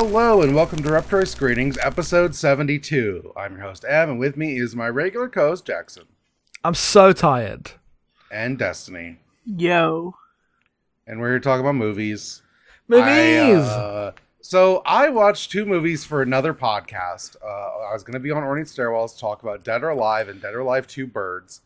Hello and welcome to Reptroid Screenings, episode 72. I'm your host, Ev, and with me is my regular co-host, Jackson. I'm so tired. And Destiny. Yo. And we're here to talk about movies. So I watched two movies for another podcast. I was going to be on Ornery Stairwells to talk about Dead or Alive and Dead or Alive 2 Birds,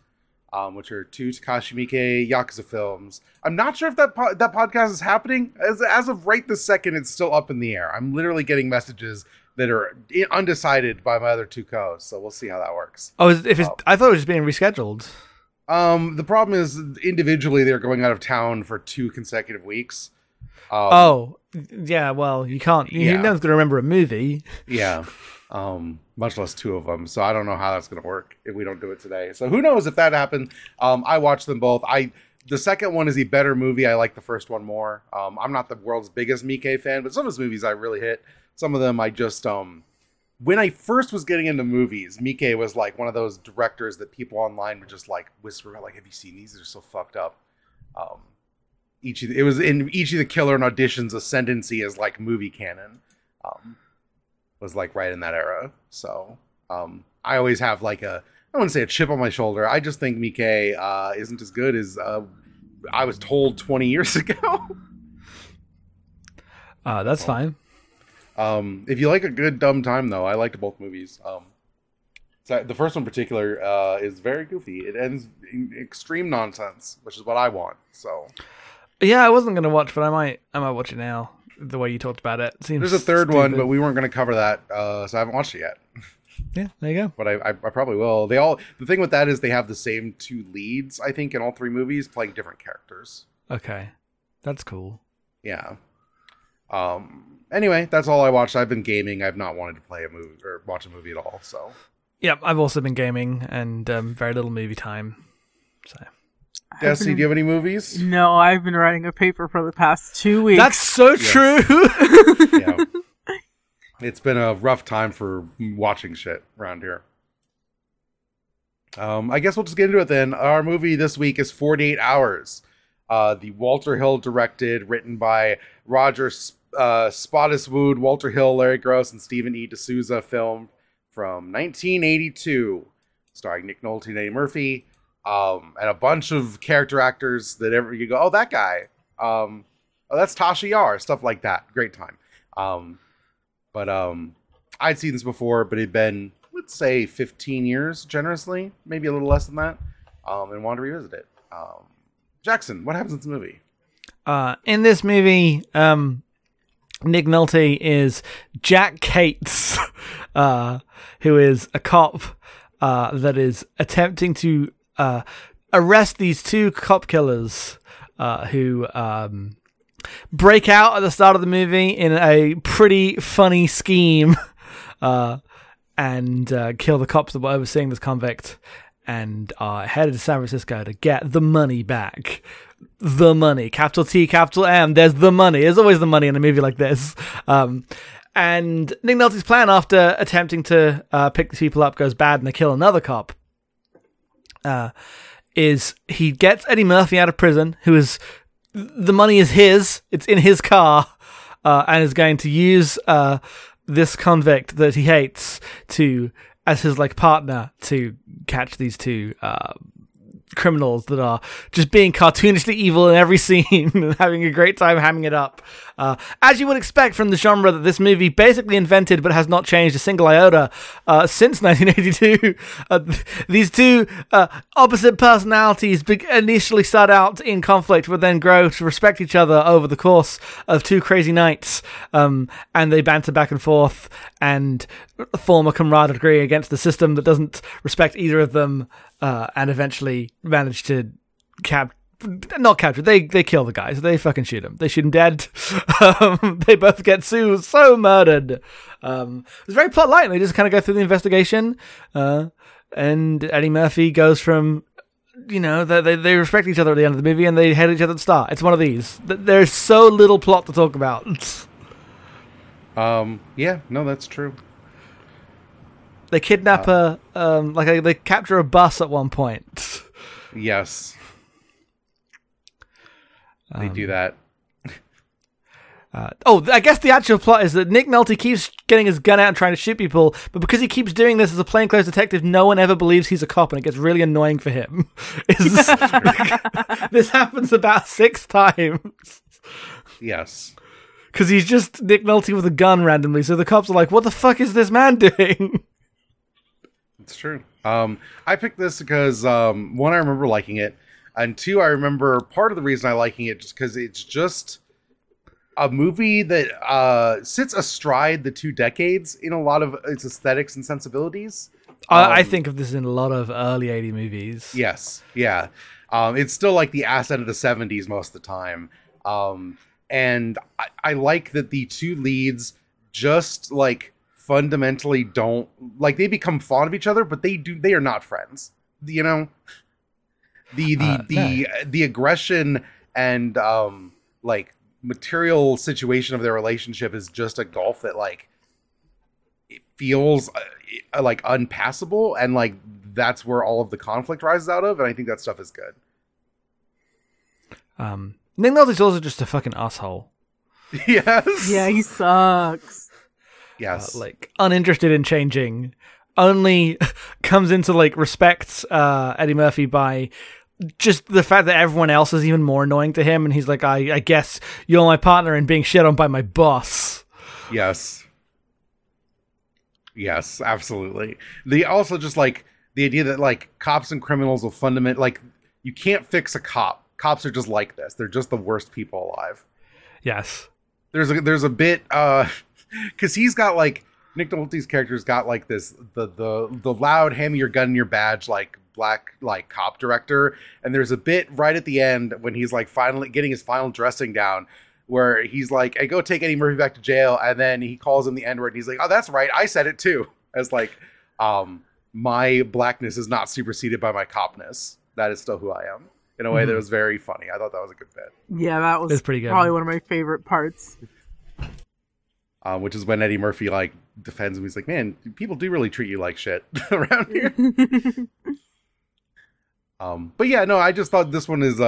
which are two Takashi Miike Yakuza films. I'm not sure if that podcast is happening. As of right this second, it's still up in the air. I'm literally getting messages that are undecided by my other two co-hosts, so we'll see how that works. Oh, if it's, I thought it was just being rescheduled. The problem is, individually, they're going out of town for two consecutive weeks. Yeah, well, you can't... Yeah. No one's going to remember a movie. Yeah. Much less two of them. So I don't know how that's going to work if we don't do it today. So who knows if that happened. I watched them both. The second one is a better movie. I like the first one more. I'm not the world's biggest Miike fan, but some of his movies I really hit. Some of them I just... when I first was getting into movies, Miike was like one of those directors that people online would just like whisper about, like, have you seen these? They're so fucked up. It was in Ichi the Killer and Audition's ascendancy as like movie canon. Was like right in that era. So I always have like I wouldn't say a chip on my shoulder. I just think Miike isn't as good as I was told 20 years ago. That's fine. If you like a good dumb time, though, I liked both movies. So the first one in particular is very goofy. It ends in extreme nonsense, which is what I want. So, yeah, I wasn't going to watch, but I might watch it now. The way you talked about it seems there's a third stupid one, but we weren't going to cover that, so I haven't watched it yet. Yeah, there you go. But I probably will. They all the thing with that is they have the same two leads, I think, in all three movies, playing different characters. Okay, that's cool. Yeah. Anyway, that's all I watched. I've been gaming. I've not wanted to play a movie or watch a movie at all. So. Yeah, I've also been gaming and very little movie time. So. Desi, do you have any movies? No, I've been writing a paper for the past 2 weeks. That's so true. Yeah. It's been a rough time for watching shit around here. I guess we'll just get into it then. Our movie this week is 48 Hours. The Walter Hill directed, written by Roger Spottiswoode, Walter Hill, Larry Gross, and Stephen e de souza film from 1982, starring Nick Nolte and Eddie Murphy. And a bunch of character actors that you go, oh, that guy, oh, that's Tasha Yar, stuff like that. Great time. But I'd seen this before, but it'd been, let's say, 15 years, generously, maybe a little less than that, and wanted to revisit it. Jackson, what happens in this movie? In this movie, Nick Nolte is Jack Cates, who is a cop that is attempting to arrest these two cop killers who break out at the start of the movie in a pretty funny scheme and kill the cops that were overseeing this convict and are headed to San Francisco to get the money back. The money. Capital T, capital M. There's the money. There's always the money in a movie like this. And Nick Nolte's plan after attempting to pick these people up goes bad and they kill another cop. Is he gets Eddie Murphy out of prison, who is, the money is his, it's in his car, and is going to use this convict that he hates to, as his like partner, to catch these two criminals that are just being cartoonishly evil in every scene and having a great time hamming it up. As you would expect from the genre that this movie basically invented but has not changed a single iota since 1982, these two opposite personalities initially start out in conflict but then grow to respect each other over the course of two crazy nights, and they banter back and forth and form a camaraderie against the system that doesn't respect either of them, and eventually manage to they kill the guys. They fucking shoot him. They shoot him dead. They both get so murdered. It's very plot light. They just kind of go through the investigation, and Eddie Murphy goes from, they respect each other at the end of the movie and they hate each other at the start. It's one of these. There's so little plot to talk about. Yeah, no, that's true. They kidnap they capture a bus at one point. Yes. They do that. I guess the actual plot is that Nick Nolte keeps getting his gun out and trying to shoot people, but because he keeps doing this as a plainclothes detective, no one ever believes he's a cop, and it gets really annoying for him. This happens about 6 times. Yes. Because he's just Nick Nolte with a gun randomly, so the cops are like, what the fuck is this man doing? It's true. I picked this because, one, I remember liking it, and two, I remember part of the reason I liking it just because it's just a movie that sits astride the 2 decades in a lot of its aesthetics and sensibilities. I think of this in a lot of early 80 movies. Yes, yeah. It's still like the asset of the 70s most of the time. And I like that the 2 leads just like fundamentally don't, like, they become fond of each other, but they are not friends. You know, the aggression and like material situation of their relationship is just a gulf that, like, it feels like unpassable, and like that's where all of the conflict rises out of, and I think that stuff is good. Nick Nolte's also just a fucking asshole. Yes. Yeah, he sucks. Yes. Like, uninterested in changing, only comes into like respect Eddie Murphy by just the fact that everyone else is even more annoying to him, and he's like, I guess you're my partner in being shit on by my boss. Yes. Yes, absolutely. They also just like the idea that like cops and criminals will fundamentally, like, you can't fix a cop. Cops are just like this. They're just the worst people alive. Yes. There's a bit, because he's got like, Nick Nolte's character's got like this, the loud, hand me your gun and your badge, like black, like cop director. And there's a bit right at the end when he's like finally getting his final dressing down, where he's like, hey, go take Eddie Murphy back to jail. And then he calls him the N-word and he's like, oh, that's right, I said it too. As like, my blackness is not superseded by my copness. That is still who I am. In a way that was very funny. I thought that was a good bit. Yeah, that was pretty good. Probably one of my favorite parts. Which is when Eddie Murphy like defends him. He's like, man, people do really treat you like shit around here. But yeah, no, I just thought this one is,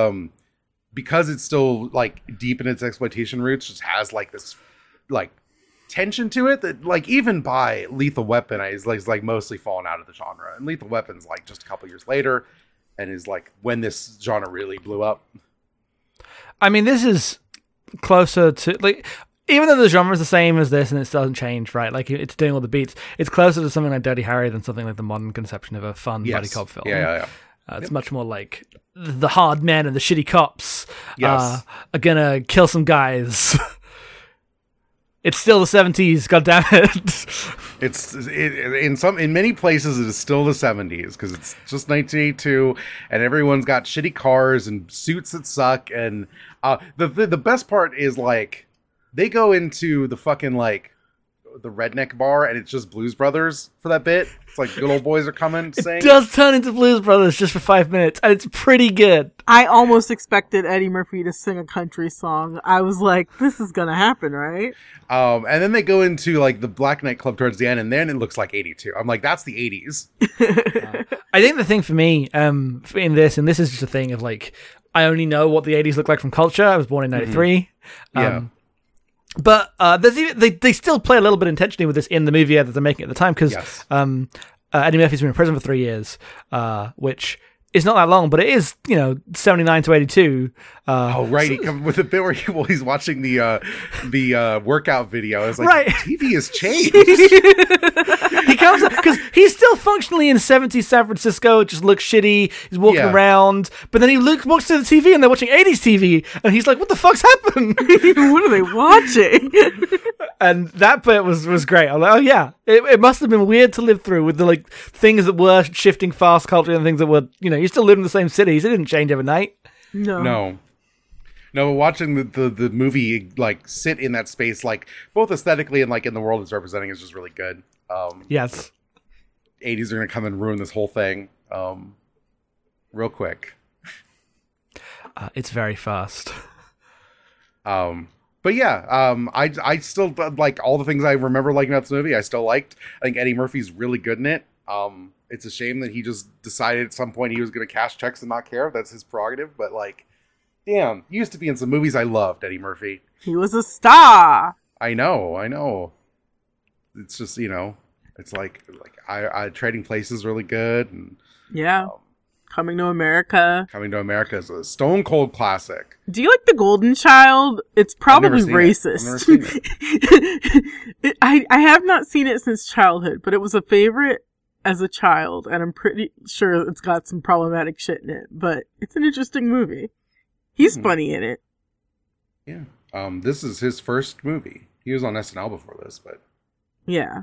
because it's still like deep in its exploitation roots, just has like this like tension to it that like even by Lethal Weapon is like mostly fallen out of the genre. And Lethal Weapon's like just a couple years later. And is like when this genre really blew up. I mean, this is closer to, like, even though the genre is the same as this and it doesn't change, right? Like, it's doing all the beats. It's closer to something like Dirty Harry than something like the modern conception of a fun buddy cop film. Yeah. It's much more like the hard men and the shitty cops are gonna kill some guys. It's still the 70s, goddammit. In many places it is still the 70s because it's just 1982 and everyone's got shitty cars and suits that suck, and the best part is like they go into the fucking like the redneck bar and it's just Blues Brothers for that bit. It's like good old boys are coming. It does turn into Blues Brothers just for 5 minutes and it's pretty good. I almost expected Eddie Murphy to sing a country song. I was like, this is gonna happen, right? And then they go into like the Black Knight Club towards the end and then it looks like 82. I'm like, that's the 80s. I think the thing for me in this, and this is just a thing of like, I only know what the 80s look like from culture. I was born in 93. Yeah. But they still play a little bit intentionally with this in the movie that they're making at the time, because Eddie Murphy's been in prison for 3 years, which is not that long, but it is, you know, 79 to 82. He comes with a bit where he's watching the workout video. It's like, right. TV has changed. He comes because he's still functionally in 70s San Francisco. It just looks shitty. He's walking around, but then he walks to the TV and they're watching 80s TV, and he's like, "What the fuck's happened? What are they watching?" And that bit was great. I'm like, oh yeah, it must have been weird to live through with the like things that were shifting fast culture and things that were, you know, you still live in the same cities. It didn't change overnight. No, watching the movie like sit in that space, like both aesthetically and like in the world it's representing, is just really good. Yes. 80s are going to come and ruin this whole thing real quick. It's very fast. But yeah, I still like all the things I remember liking about this movie. I still liked. I think Eddie Murphy's really good in it. It's a shame that he just decided at some point he was going to cash checks and not care. That's his prerogative. But like, Damn, he used to be in some movies I loved, Eddie Murphy. He was a star. I know. It's just, you know, it's like I Trading Places really good. And, yeah. Coming to America is a stone cold classic. Do you like The Golden Child? It's probably racist. It. I have not seen it since childhood, but it was a favorite as a child, and I'm pretty sure it's got some problematic shit in it, but it's an interesting movie. He's funny in it. Yeah. This is his first movie. He was on SNL before this, but... Yeah.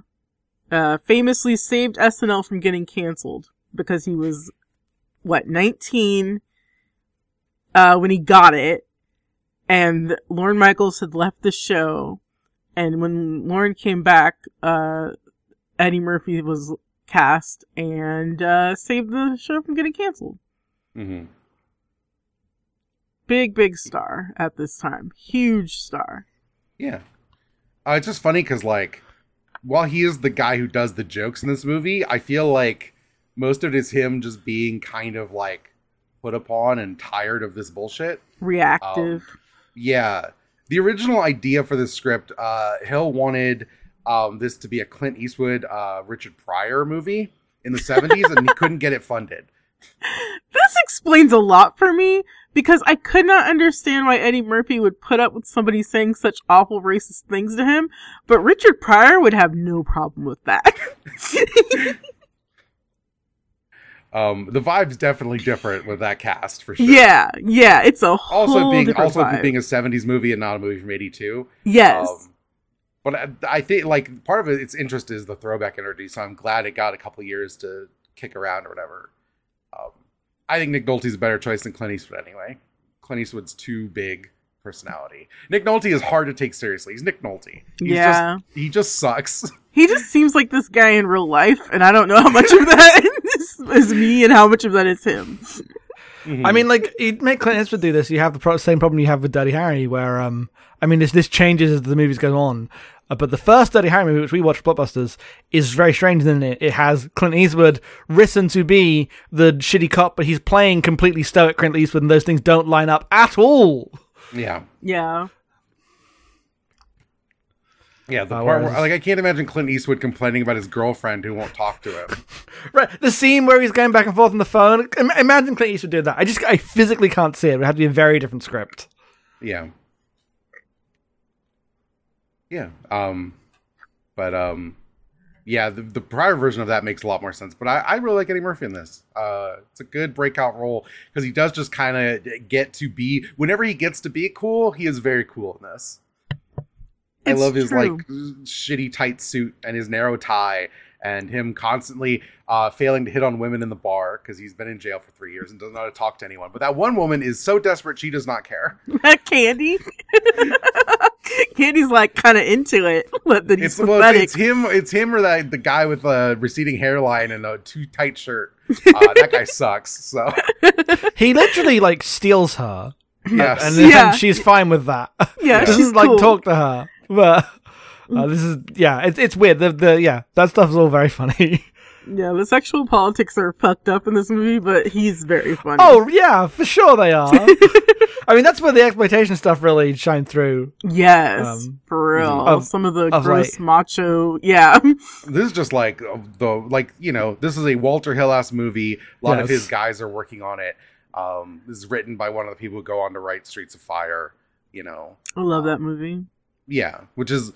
Famously saved SNL from getting canceled because he was... what, 19 when he got it, and Lorne Michaels had left the show, and when Lorne came back, Eddie Murphy was cast and saved the show from getting canceled. Mm-hmm. Big star at this time. Huge star. Yeah. It's just funny because, like, while he is the guy who does the jokes in this movie, I feel like most of it is him just being kind of, like, put upon and tired of this bullshit. Reactive. Yeah. The original idea for this script, Hill wanted this to be a Clint Eastwood, Richard Pryor movie in the 70s, and he couldn't get it funded. This explains a lot for me, because I could not understand why Eddie Murphy would put up with somebody saying such awful racist things to him, but Richard Pryor would have no problem with that. The vibe's definitely different with that cast, for sure. Yeah, it's a whole also being a 70s movie and not a movie from 82. Yes. But I think, like, part of its interest is the throwback energy, so I'm glad it got a couple years to kick around or whatever. I think Nick Nolte's a better choice than Clint Eastwood anyway. Clint Eastwood's too big personality. Nick Nolte is hard to take seriously. He's Nick Nolte. He just sucks. He just seems like this guy in real life, and I don't know how much of that is me and how much of that is him. Mm-hmm. I mean, like, you make Clint Eastwood do this, you have the same problem you have with Dirty Harry, where, I mean, this changes as the movies go on, but the first Dirty Harry movie, which we watched Blockbusters, is very strange, isn't it? It has Clint Eastwood written to be the shitty cop, but he's playing completely stoic Clint Eastwood, and those things don't line up at all. Yeah. Yeah. Yeah, the part where, like, I can't imagine Clint Eastwood complaining about his girlfriend who won't talk to him. Right, the scene where he's going back and forth on the phone. Imagine Clint Eastwood doing that. I physically can't see it. It would have to be a very different script. Yeah. Yeah. Yeah, the prior version of that makes a lot more sense. But I really like Eddie Murphy in this. It's a good breakout role because he does just kind of get to be. Whenever he gets to be cool, he is very cool in this. I love his, like, shitty tight suit and his narrow tie and him constantly failing to hit on women in the bar because he's been in jail for 3 years and doesn't know how to talk to anyone. But that one woman is so desperate she does not care. Candy? Candy's, like, kind of into it, but then he's pathetic. It's him or the guy with a receding hairline and a too tight shirt. That guy sucks, so. He literally, like, steals her. Yes. And she's fine with that. Yeah, she doesn't, like, cool. Talk to her. But this is it's weird. That stuff's all very funny. Yeah, the sexual politics are fucked up in this movie, but he's very funny. Oh yeah, for sure they are. I mean, that's where the exploitation stuff really shined through. Yes, for real. Some of the gross, like, macho. Yeah, this is just like this is a Walter Hill ass movie. A lot of his guys are working on it. This is written by one of the people who go on to write Streets of Fire. You know, I love that movie. Yeah, which is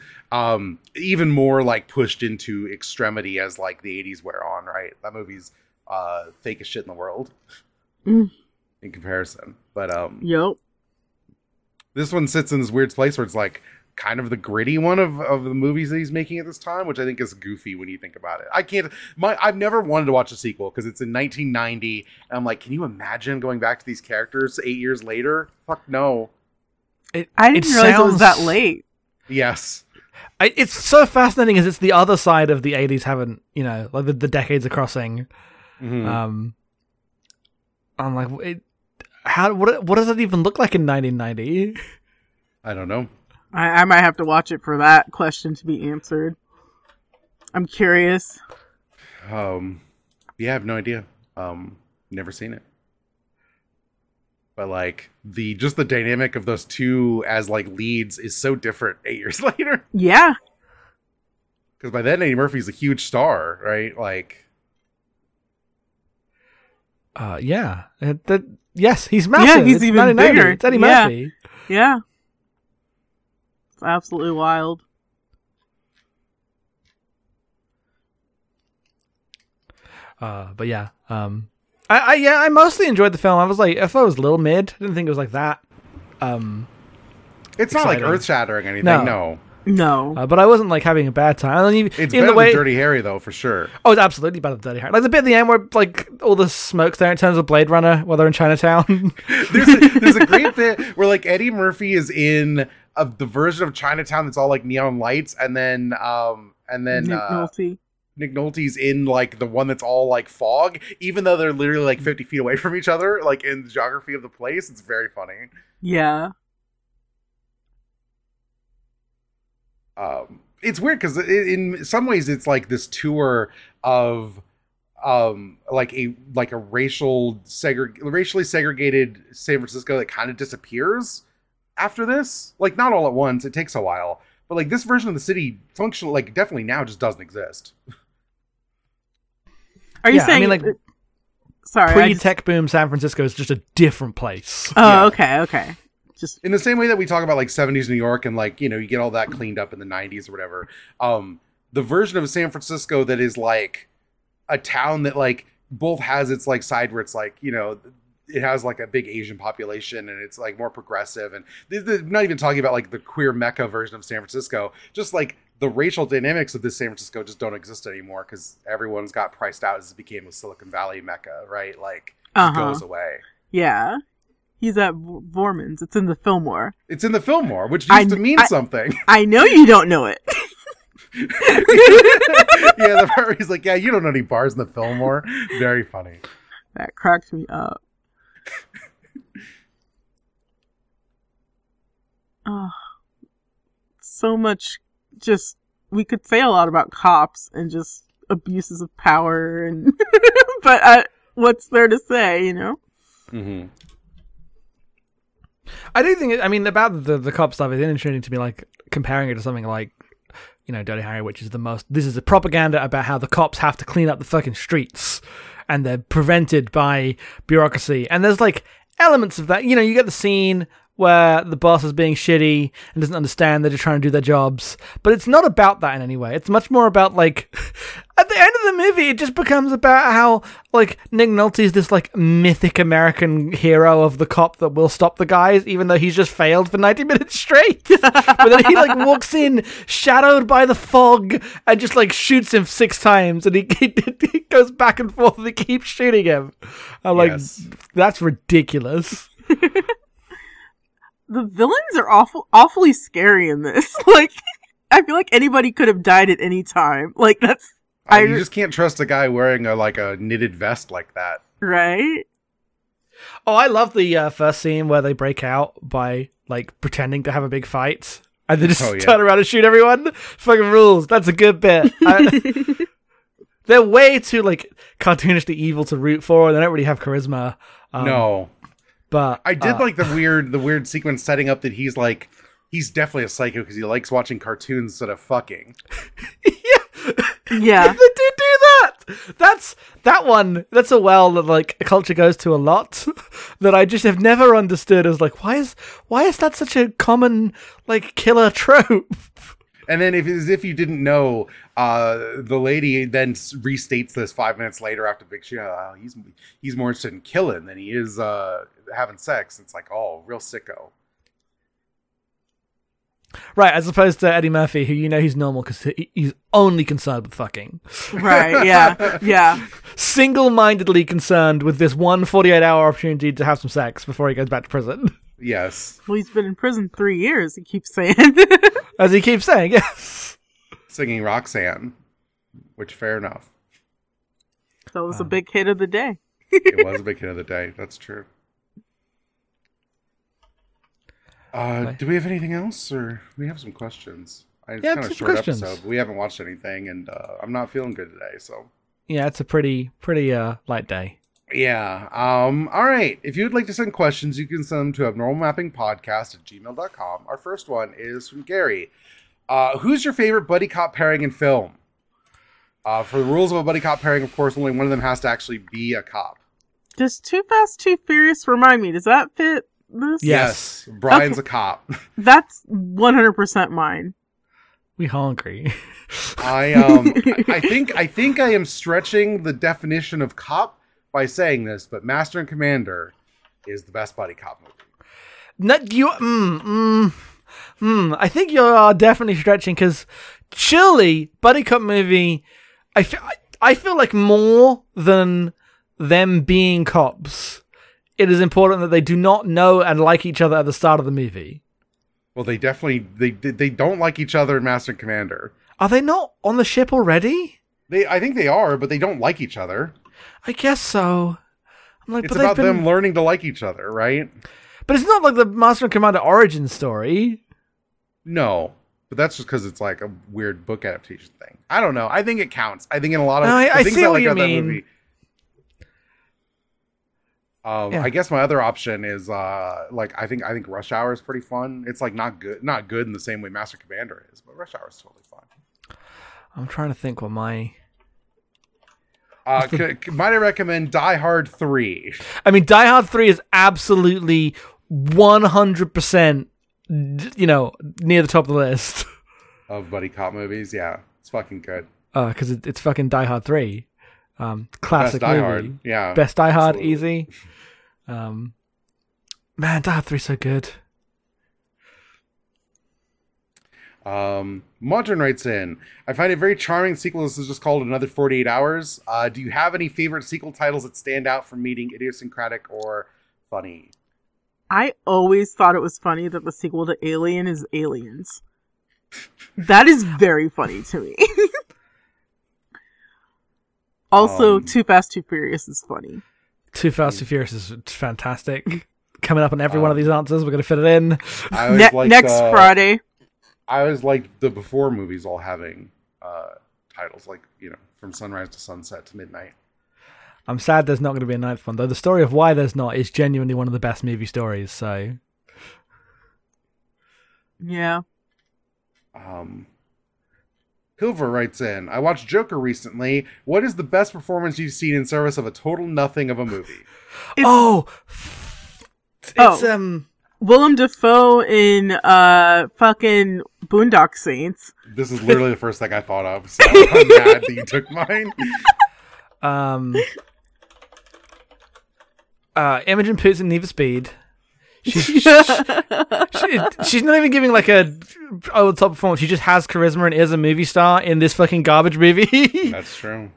even more, like, pushed into extremity as, like, the 80s wear on, right? That movie's fake as shit in the world in comparison. But this one sits in this weird place where it's, like, kind of the gritty one of the movies that he's making at this time, which I think is goofy when you think about it. I've never wanted to watch a sequel because it's in 1990. And I'm like, can you imagine going back to these characters 8 years later? Fuck no. I didn't realize it was that late. Yes. It's so fascinating as it's the other side of the 80s haven't, you know, like the decades are crossing. Mm-hmm. I'm like, what does it even look like in 1990? I don't know. I might have to watch it for that question to be answered. I'm curious. I have no idea. Never seen it. But like the dynamic of those two as like leads is so different 8 years later. Yeah. Because by then Eddie Murphy's a huge star, right? Like. Yeah. Yes, he's massive. Yeah, he's even bigger. It's Eddie Murphy. Yeah. It's absolutely wild. But yeah, I mostly enjoyed the film. I was like, I thought it was a little mid. I didn't think it was like that. It's exciting. Not like earth shattering or anything. No. But I wasn't like having a bad time. It's better than Dirty Harry though, for sure. Oh, it's absolutely better than Dirty Harry. Like the bit at the end where like all the smoke's there in terms of Blade Runner while they're in Chinatown. there's a great bit where like Eddie Murphy is in the version of Chinatown that's all like neon lights, and then Nick Nolte. Nick Nolte's in like the one that's all like fog, even though they're literally like 50 feet away from each other, like in the geography of the place. It's very funny. Yeah. It's weird because in some ways it's like this tour of like a racially segregated San Francisco that kind of disappears after this. Like not all at once. It takes a while. But like this version of the city functional, like definitely now just doesn't exist. Are you saying? I mean, like, sorry, pre-tech boom San Francisco is just a different place. Oh, yeah. Okay. Just in the same way that we talk about like 70s New York and like, you know, you get all that cleaned up in the 90s or whatever. The version of San Francisco that is like a town that like both has its like side where it's like, you know, it has like a big Asian population and it's like more progressive. And they're not even talking about like the queer Mecca version of San Francisco, just like the racial dynamics of this San Francisco just don't exist anymore. Cause everyone's got priced out as it became a Silicon Valley Mecca, right? Like it goes away. Yeah. He's at Vorman's. It's in the Fillmore. Which used to mean something. I know you don't know it. Yeah. The part where he's like, yeah, you don't know any bars in the Fillmore. Very funny. That cracked me up. So much. Just we could say a lot about cops and just abuses of power, and but what's there to say, you know? Mm-hmm. I do think. I mean, about the cop stuff is interesting to me. Like comparing it to something like, you know, Dirty Harry, which is the most. This is a propaganda about how the cops have to clean up the fucking streets. And they're prevented by bureaucracy. And there's like elements of that. You know, you get the scene where the boss is being shitty and doesn't understand that they're trying to do their jobs. But it's not about that in any way. It's much more about like, at the end of the movie, it just becomes about how like Nick Nolte is this like mythic American hero of the cop that will stop the guys, even though he's just failed for 90 minutes straight. But then he like walks in shadowed by the fog and just like shoots him 6 times and he goes back and forth and they keep shooting him. I'm like, yes. That's ridiculous. The villains are awfully scary in this. Like, I feel like anybody could have died at any time. Like, that's... you just can't trust a guy wearing a knitted vest like that. Right? Oh, I love the first scene where they break out by, like, pretending to have a big fight. And they just turn around and shoot everyone. Fucking rules. That's a good bit. They're way too, like, cartoonishly evil to root for. They don't really have charisma. No. But I did like the weird sequence setting up that he's definitely a psycho because he likes watching cartoons instead of fucking. Yeah. They do that. That's a well that like culture goes to a lot that I just have never understood as like why is that such a common like killer trope? And then if you didn't know, the lady then restates this 5 minutes later after Big Show. He's more interested in killing than he is having sex. It's like, oh, real sicko. Right, as opposed to Eddie Murphy, who you know he's normal because he's only concerned with fucking. Right, yeah, yeah. Single-mindedly concerned with this one 48-hour opportunity to have some sex before he goes back to prison. Yes. Well, he's been in prison 3 years, he keeps saying. As he keeps saying, yes. Singing Roxanne, which fair enough. That was a big hit of the day. It was a big hit of the day. That's true. Do we have anything else, or we have some questions? It's kind of a short episode. But we haven't watched anything, and I'm not feeling good today. So yeah, it's a pretty light day. Yeah. All right. If you'd like to send questions, you can send them to abnormalmappingpodcast@gmail.com. Our first one is from Gary. Who's your favorite buddy cop pairing in film? For the rules of a buddy cop pairing, of course, only one of them has to actually be a cop. Does Too Fast, Too Furious remind me? Does that fit this? Yes. Brian's okay. A cop. That's 100% mine. We hungry. I think I am stretching the definition of cop by saying this, but Master and Commander is the best buddy cop movie. Not you. I think you are definitely stretching because Chile buddy cop movie. I feel like more than them being cops, it is important that they do not know and like each other at the start of the movie. Well, they definitely they don't like each other in Master and Commander. Are they not on the ship already? I think they are, but they don't like each other. I guess so. I'm like, it's but about them learning to like each other, right? But it's not like the Master and Commander origin story. No, but that's just because it's like a weird book adaptation thing. I don't know. I think it counts. I think in a lot of things I like about that movie. Yeah. I guess my other option is I think Rush Hour is pretty fun. It's like not good in the same way Master Commander is, but Rush Hour is totally fun. I'm trying to think what my. Might I recommend Die Hard 3? I mean, Die Hard 3 is absolutely 100%, near the top of the list of buddy cop movies. Yeah, it's fucking good. Because it's fucking Die Hard 3, classic best Die movie. Hard. Yeah, best Die Hard, absolutely. Easy. Man, Die Hard 3 is so good. Modern writes in, I find a very charming sequel. This is just called Another 48 Hours. Do you have any favorite sequel titles that stand out from being idiosyncratic or funny? I always thought it was funny that the sequel to Alien is Aliens. That is very funny to me. Also, Too Fast, Too Furious is funny. Too Fast, Too Furious is fantastic. Coming up on every one of these answers, we're going to fit it in. Next Friday. I always liked the Before movies all having titles, like, From Sunrise to Sunset to Midnight. I'm sad there's not going to be a ninth one, though. The story of why there's not is genuinely one of the best movie stories, so... Yeah. Hilver writes in, I watched Joker recently. What is the best performance you've seen in service of a total nothing of a movie? Willem Dafoe in fucking Boondock Saints. This is literally the first thing I thought of, so I'm mad that you took mine. Imogen Poots in Need for Speed. She's not even giving like a over the top performance. She just has charisma and is a movie star in this fucking garbage movie. That's true.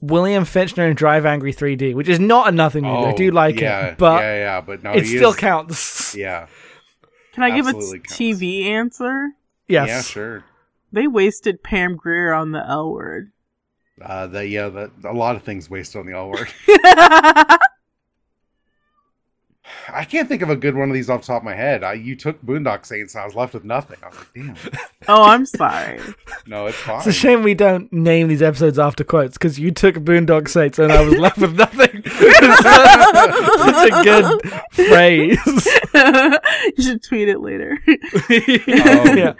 William Fichtner in Drive Angry 3D, which is not a nothing movie. I do like it, but it still counts. Yeah. Can I give a TV answer? Yes. Yeah, sure. They wasted Pam Grier on the L word. A lot of things wasted on the L word. I can't think of a good one of these off the top of my head. You took Boondock Saints and I was left with nothing. I was like, damn. Oh, I'm sorry. No, it's fine. It's a shame we don't name these episodes after quotes, because you took Boondock Saints and I was left with nothing. Such a good phrase. You should tweet it later. Yeah.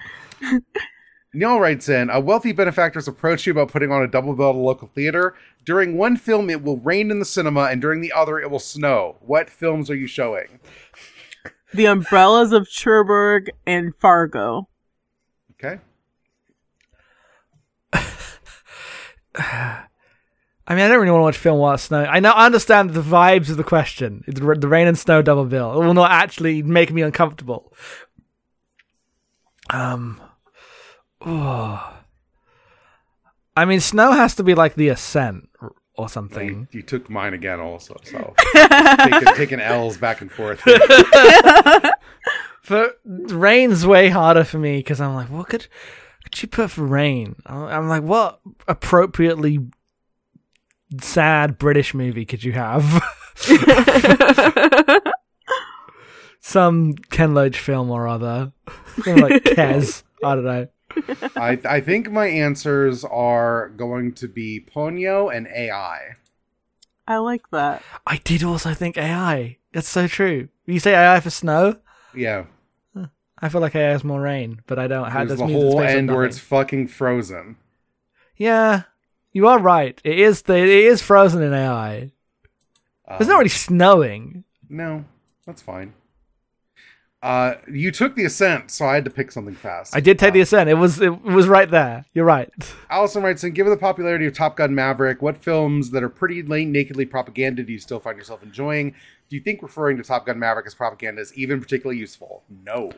Neil writes in, a wealthy benefactor's approached you about putting on a double bill at a local theater. During one film, it will rain in the cinema, and during the other, it will snow. What films are you showing? The Umbrellas of Cherbourg and Fargo. Okay. I mean, I don't really want to watch film while it's snowing. I understand the vibes of the question. It's the rain and snow double bill. It will not actually make me uncomfortable. I mean, snow has to be like The Ascent or something. I mean, you took mine again also, so taking L's back and forth. But rain's way harder for me because I'm like, what could you put for rain? I'm like, what appropriately sad British movie could you have? Some Ken Loach film or other. Something like Kez. I don't know. I think my answers are going to be Ponyo and AI. I like that. I did also think AI. That's so true. You say AI for snow? Yeah. I feel like AI is more rain, but I don't. There's the whole end where it's fucking frozen. Yeah, you are right. It is frozen in AI. It's not really snowing. No, that's fine. You took The Ascent, so I had to pick something fast. I did take The Ascent. It was right there. You're right. Allison writes in, given the popularity of Top Gun Maverick, what films that are pretty nakedly propaganda do you still find yourself enjoying? Do you think referring to Top Gun Maverick as propaganda is even particularly useful? No.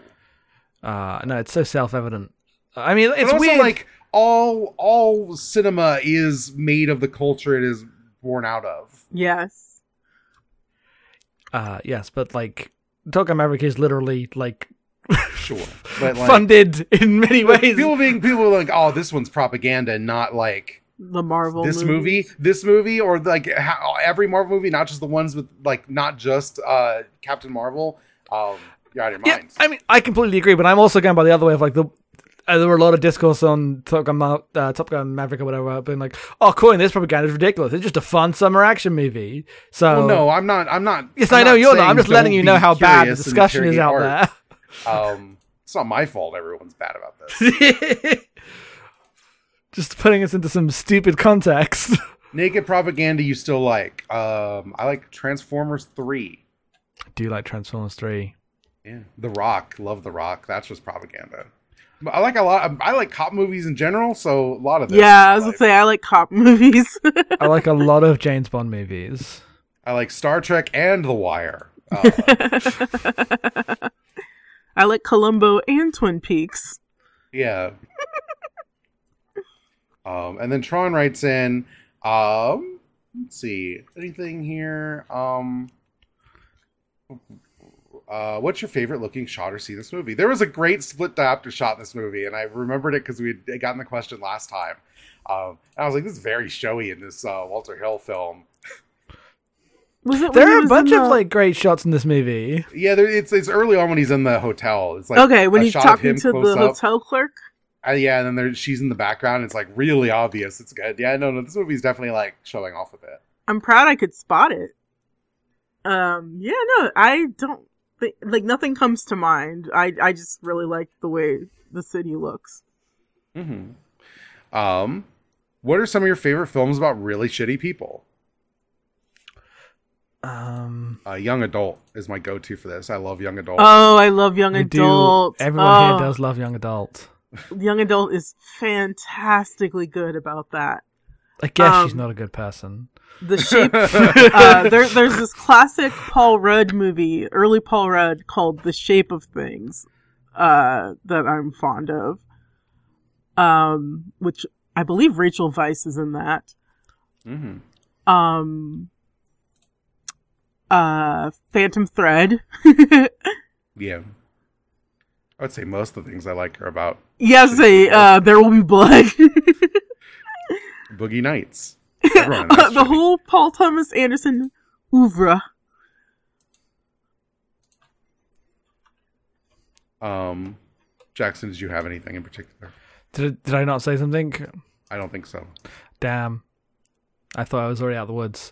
No, it's so self-evident. I mean, it's also weird. Like all cinema is made of the culture it is born out of. Yes. Yes, but like. Top Gun Maverick is literally like, sure, but like, funded in many ways. People are like, oh, this one's propaganda, and not like the Marvel this movie, or like every Marvel movie, not just the ones with like not just Captain Marvel. You're out of your minds. I mean, I completely agree, but I'm also going by the other way of like there were a lot of discourse on Top Gun Maverick or whatever, being like, "Oh, calling this propaganda is ridiculous. It's just a fun summer action movie." So, well, no, I'm not. Yes, I know you're not. I'm just letting you know how bad the discussion is out there. It's not my fault. Everyone's bad about this. Just putting us into some stupid context. Naked propaganda you still like? I like Transformers 3. I do like Transformers 3. Yeah, The Rock. Love The Rock. That's just propaganda. I like a lot. I like cop movies in general, so a lot of this. Yeah, I was gonna say I like cop movies. I like a lot of James Bond movies. I like Star Trek and The Wire. I like Columbo and Twin Peaks. Yeah. And then Tron writes in. Let's see, anything here. What's your favorite looking shot or scene in this movie? There was a great split diopter shot in this movie, and I remembered it because we had gotten the question last time. And I was like, this is very showy in this Walter Hill film. There are a bunch of like great shots in this movie. Yeah, it's early on when he's in the hotel. It's like okay, when he's talking to the hotel clerk. Yeah, and then she's in the background. And it's like really obvious. It's good. Yeah, no, this movie's definitely like showing off a bit. I'm proud I could spot it. Yeah, no, I don't. Like, nothing comes to mind. I just really like the way the city looks. Mm-hmm. What are some of your favorite films about really shitty people? Young Adult is my go-to for this. I love Young Adult. Oh, I love Young Adult. Everyone here does love Young Adult. Young Adult is fantastically good about that. I guess she's not a good person. The Shape. There's this classic Paul Rudd movie, early Paul Rudd, called The Shape of Things, that I'm fond of. Which I believe Rachel Weisz is in that. Mm-hmm. Phantom Thread. Yeah. I would say most of the things I like her about. Yes, There Will Be Blood. Boogie Nights. The whole Paul Thomas Anderson oeuvre. Jackson, did you have anything in particular? Did I not say something? I don't think so. Damn. I thought I was already out of the woods.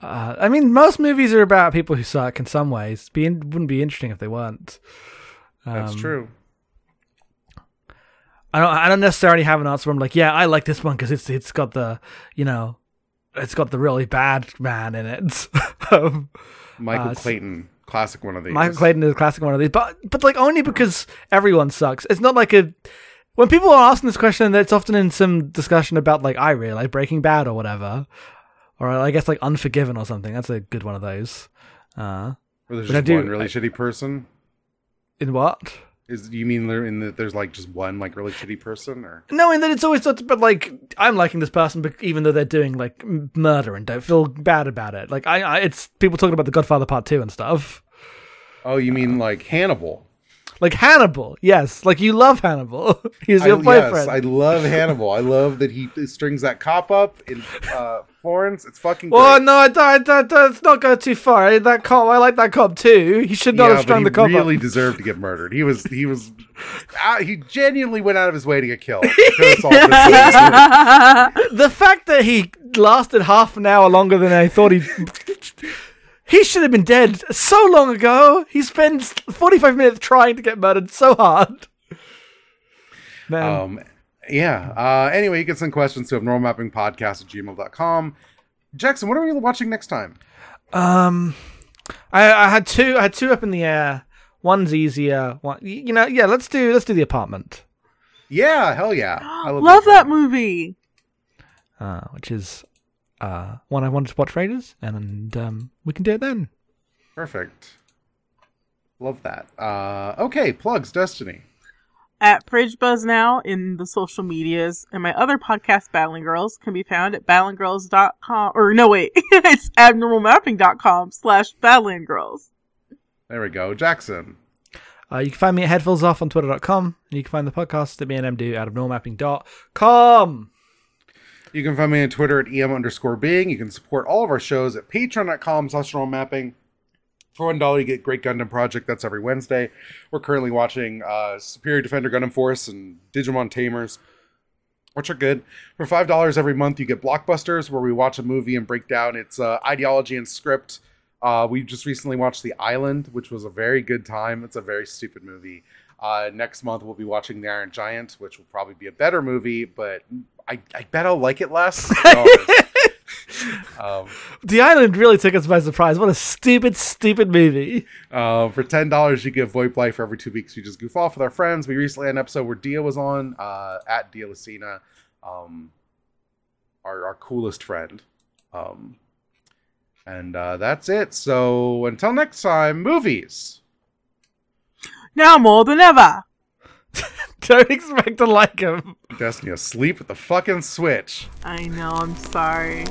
I mean, most movies are about people who suck in some ways. Wouldn't be interesting if they weren't. That's true. I don't necessarily have an answer where I'm like, yeah, I like this one because it's got the, you know, it's got the really bad man in it. Michael Clayton, classic one of these. Michael Clayton is a classic one of these, but like only because everyone sucks. It's not like when people are asking this question, it's often in some discussion about like I really like Breaking Bad or whatever, or I guess like Unforgiven or something. That's a good one of those. Or there's just one really shitty person. In what? You mean in that there's like just one like really shitty person, or no? In that it's always not, but like I'm liking this person, but even though they're doing like murder and don't feel bad about it, like it's people talking about The Godfather Part 2 and stuff. Oh, you mean like Hannibal? Like Hannibal. Yes. Like you love Hannibal. He's your boyfriend. Yes, I love Hannibal. I love that he strings that cop up in Florence. It's fucking great. Oh, no, let's not go too far. That cop, I like that cop too. He should not have strung the cop up. He really deserved to get murdered. He genuinely went out of his way to get killed. The fact that he lasted half an hour longer than I thought he should have been dead so long ago. He spends 45 minutes trying to get murdered so hard. Man. Yeah. Anyway, you can send questions to abnormalmappingpodcast@gmail.com. Jackson, what are we watching next time? I had two up in the air. One's easier. Let's do The Apartment. Yeah, hell yeah. I love that movie. Which is one I wanted to watch for ages, and we can do it then. Perfect. Love that. Okay, plugs, Destiny. At Fridge Buzz now in the social medias, and my other podcast, Battling Girls, can be found at battlingirls.com. Or no, wait, it's abnormalmapping.com/battlingirls. There we go, Jackson. You can find me at headfieldsoff on twitter.com. You can find the podcast that me and Em do at abnormalmapping.com. You can find me on Twitter at em_being. You can support all of our shows at patreon.com/normalmapping. For $1, you get Great Gundam Project. That's every Wednesday. We're currently watching Superior Defender Gundam Force and Digimon Tamers, which are good. For $5 every month, you get Blockbusters, where we watch a movie and break down its ideology and script. We just recently watched The Island, which was a very good time. It's a very stupid movie. Next month, we'll be watching The Iron Giant, which will probably be a better movie, but I bet I'll like it less. The Island really took us by surprise. What a stupid movie. For $10 you get Void Life. For every 2 weeks we just goof off with our friends. We recently had an episode where Dia was on, at Dia Lucina, our coolest friend, and that's it. So until next time, movies now more than ever. Don't expect to like him. Destiny asleep with the fucking Switch. I know, I'm sorry.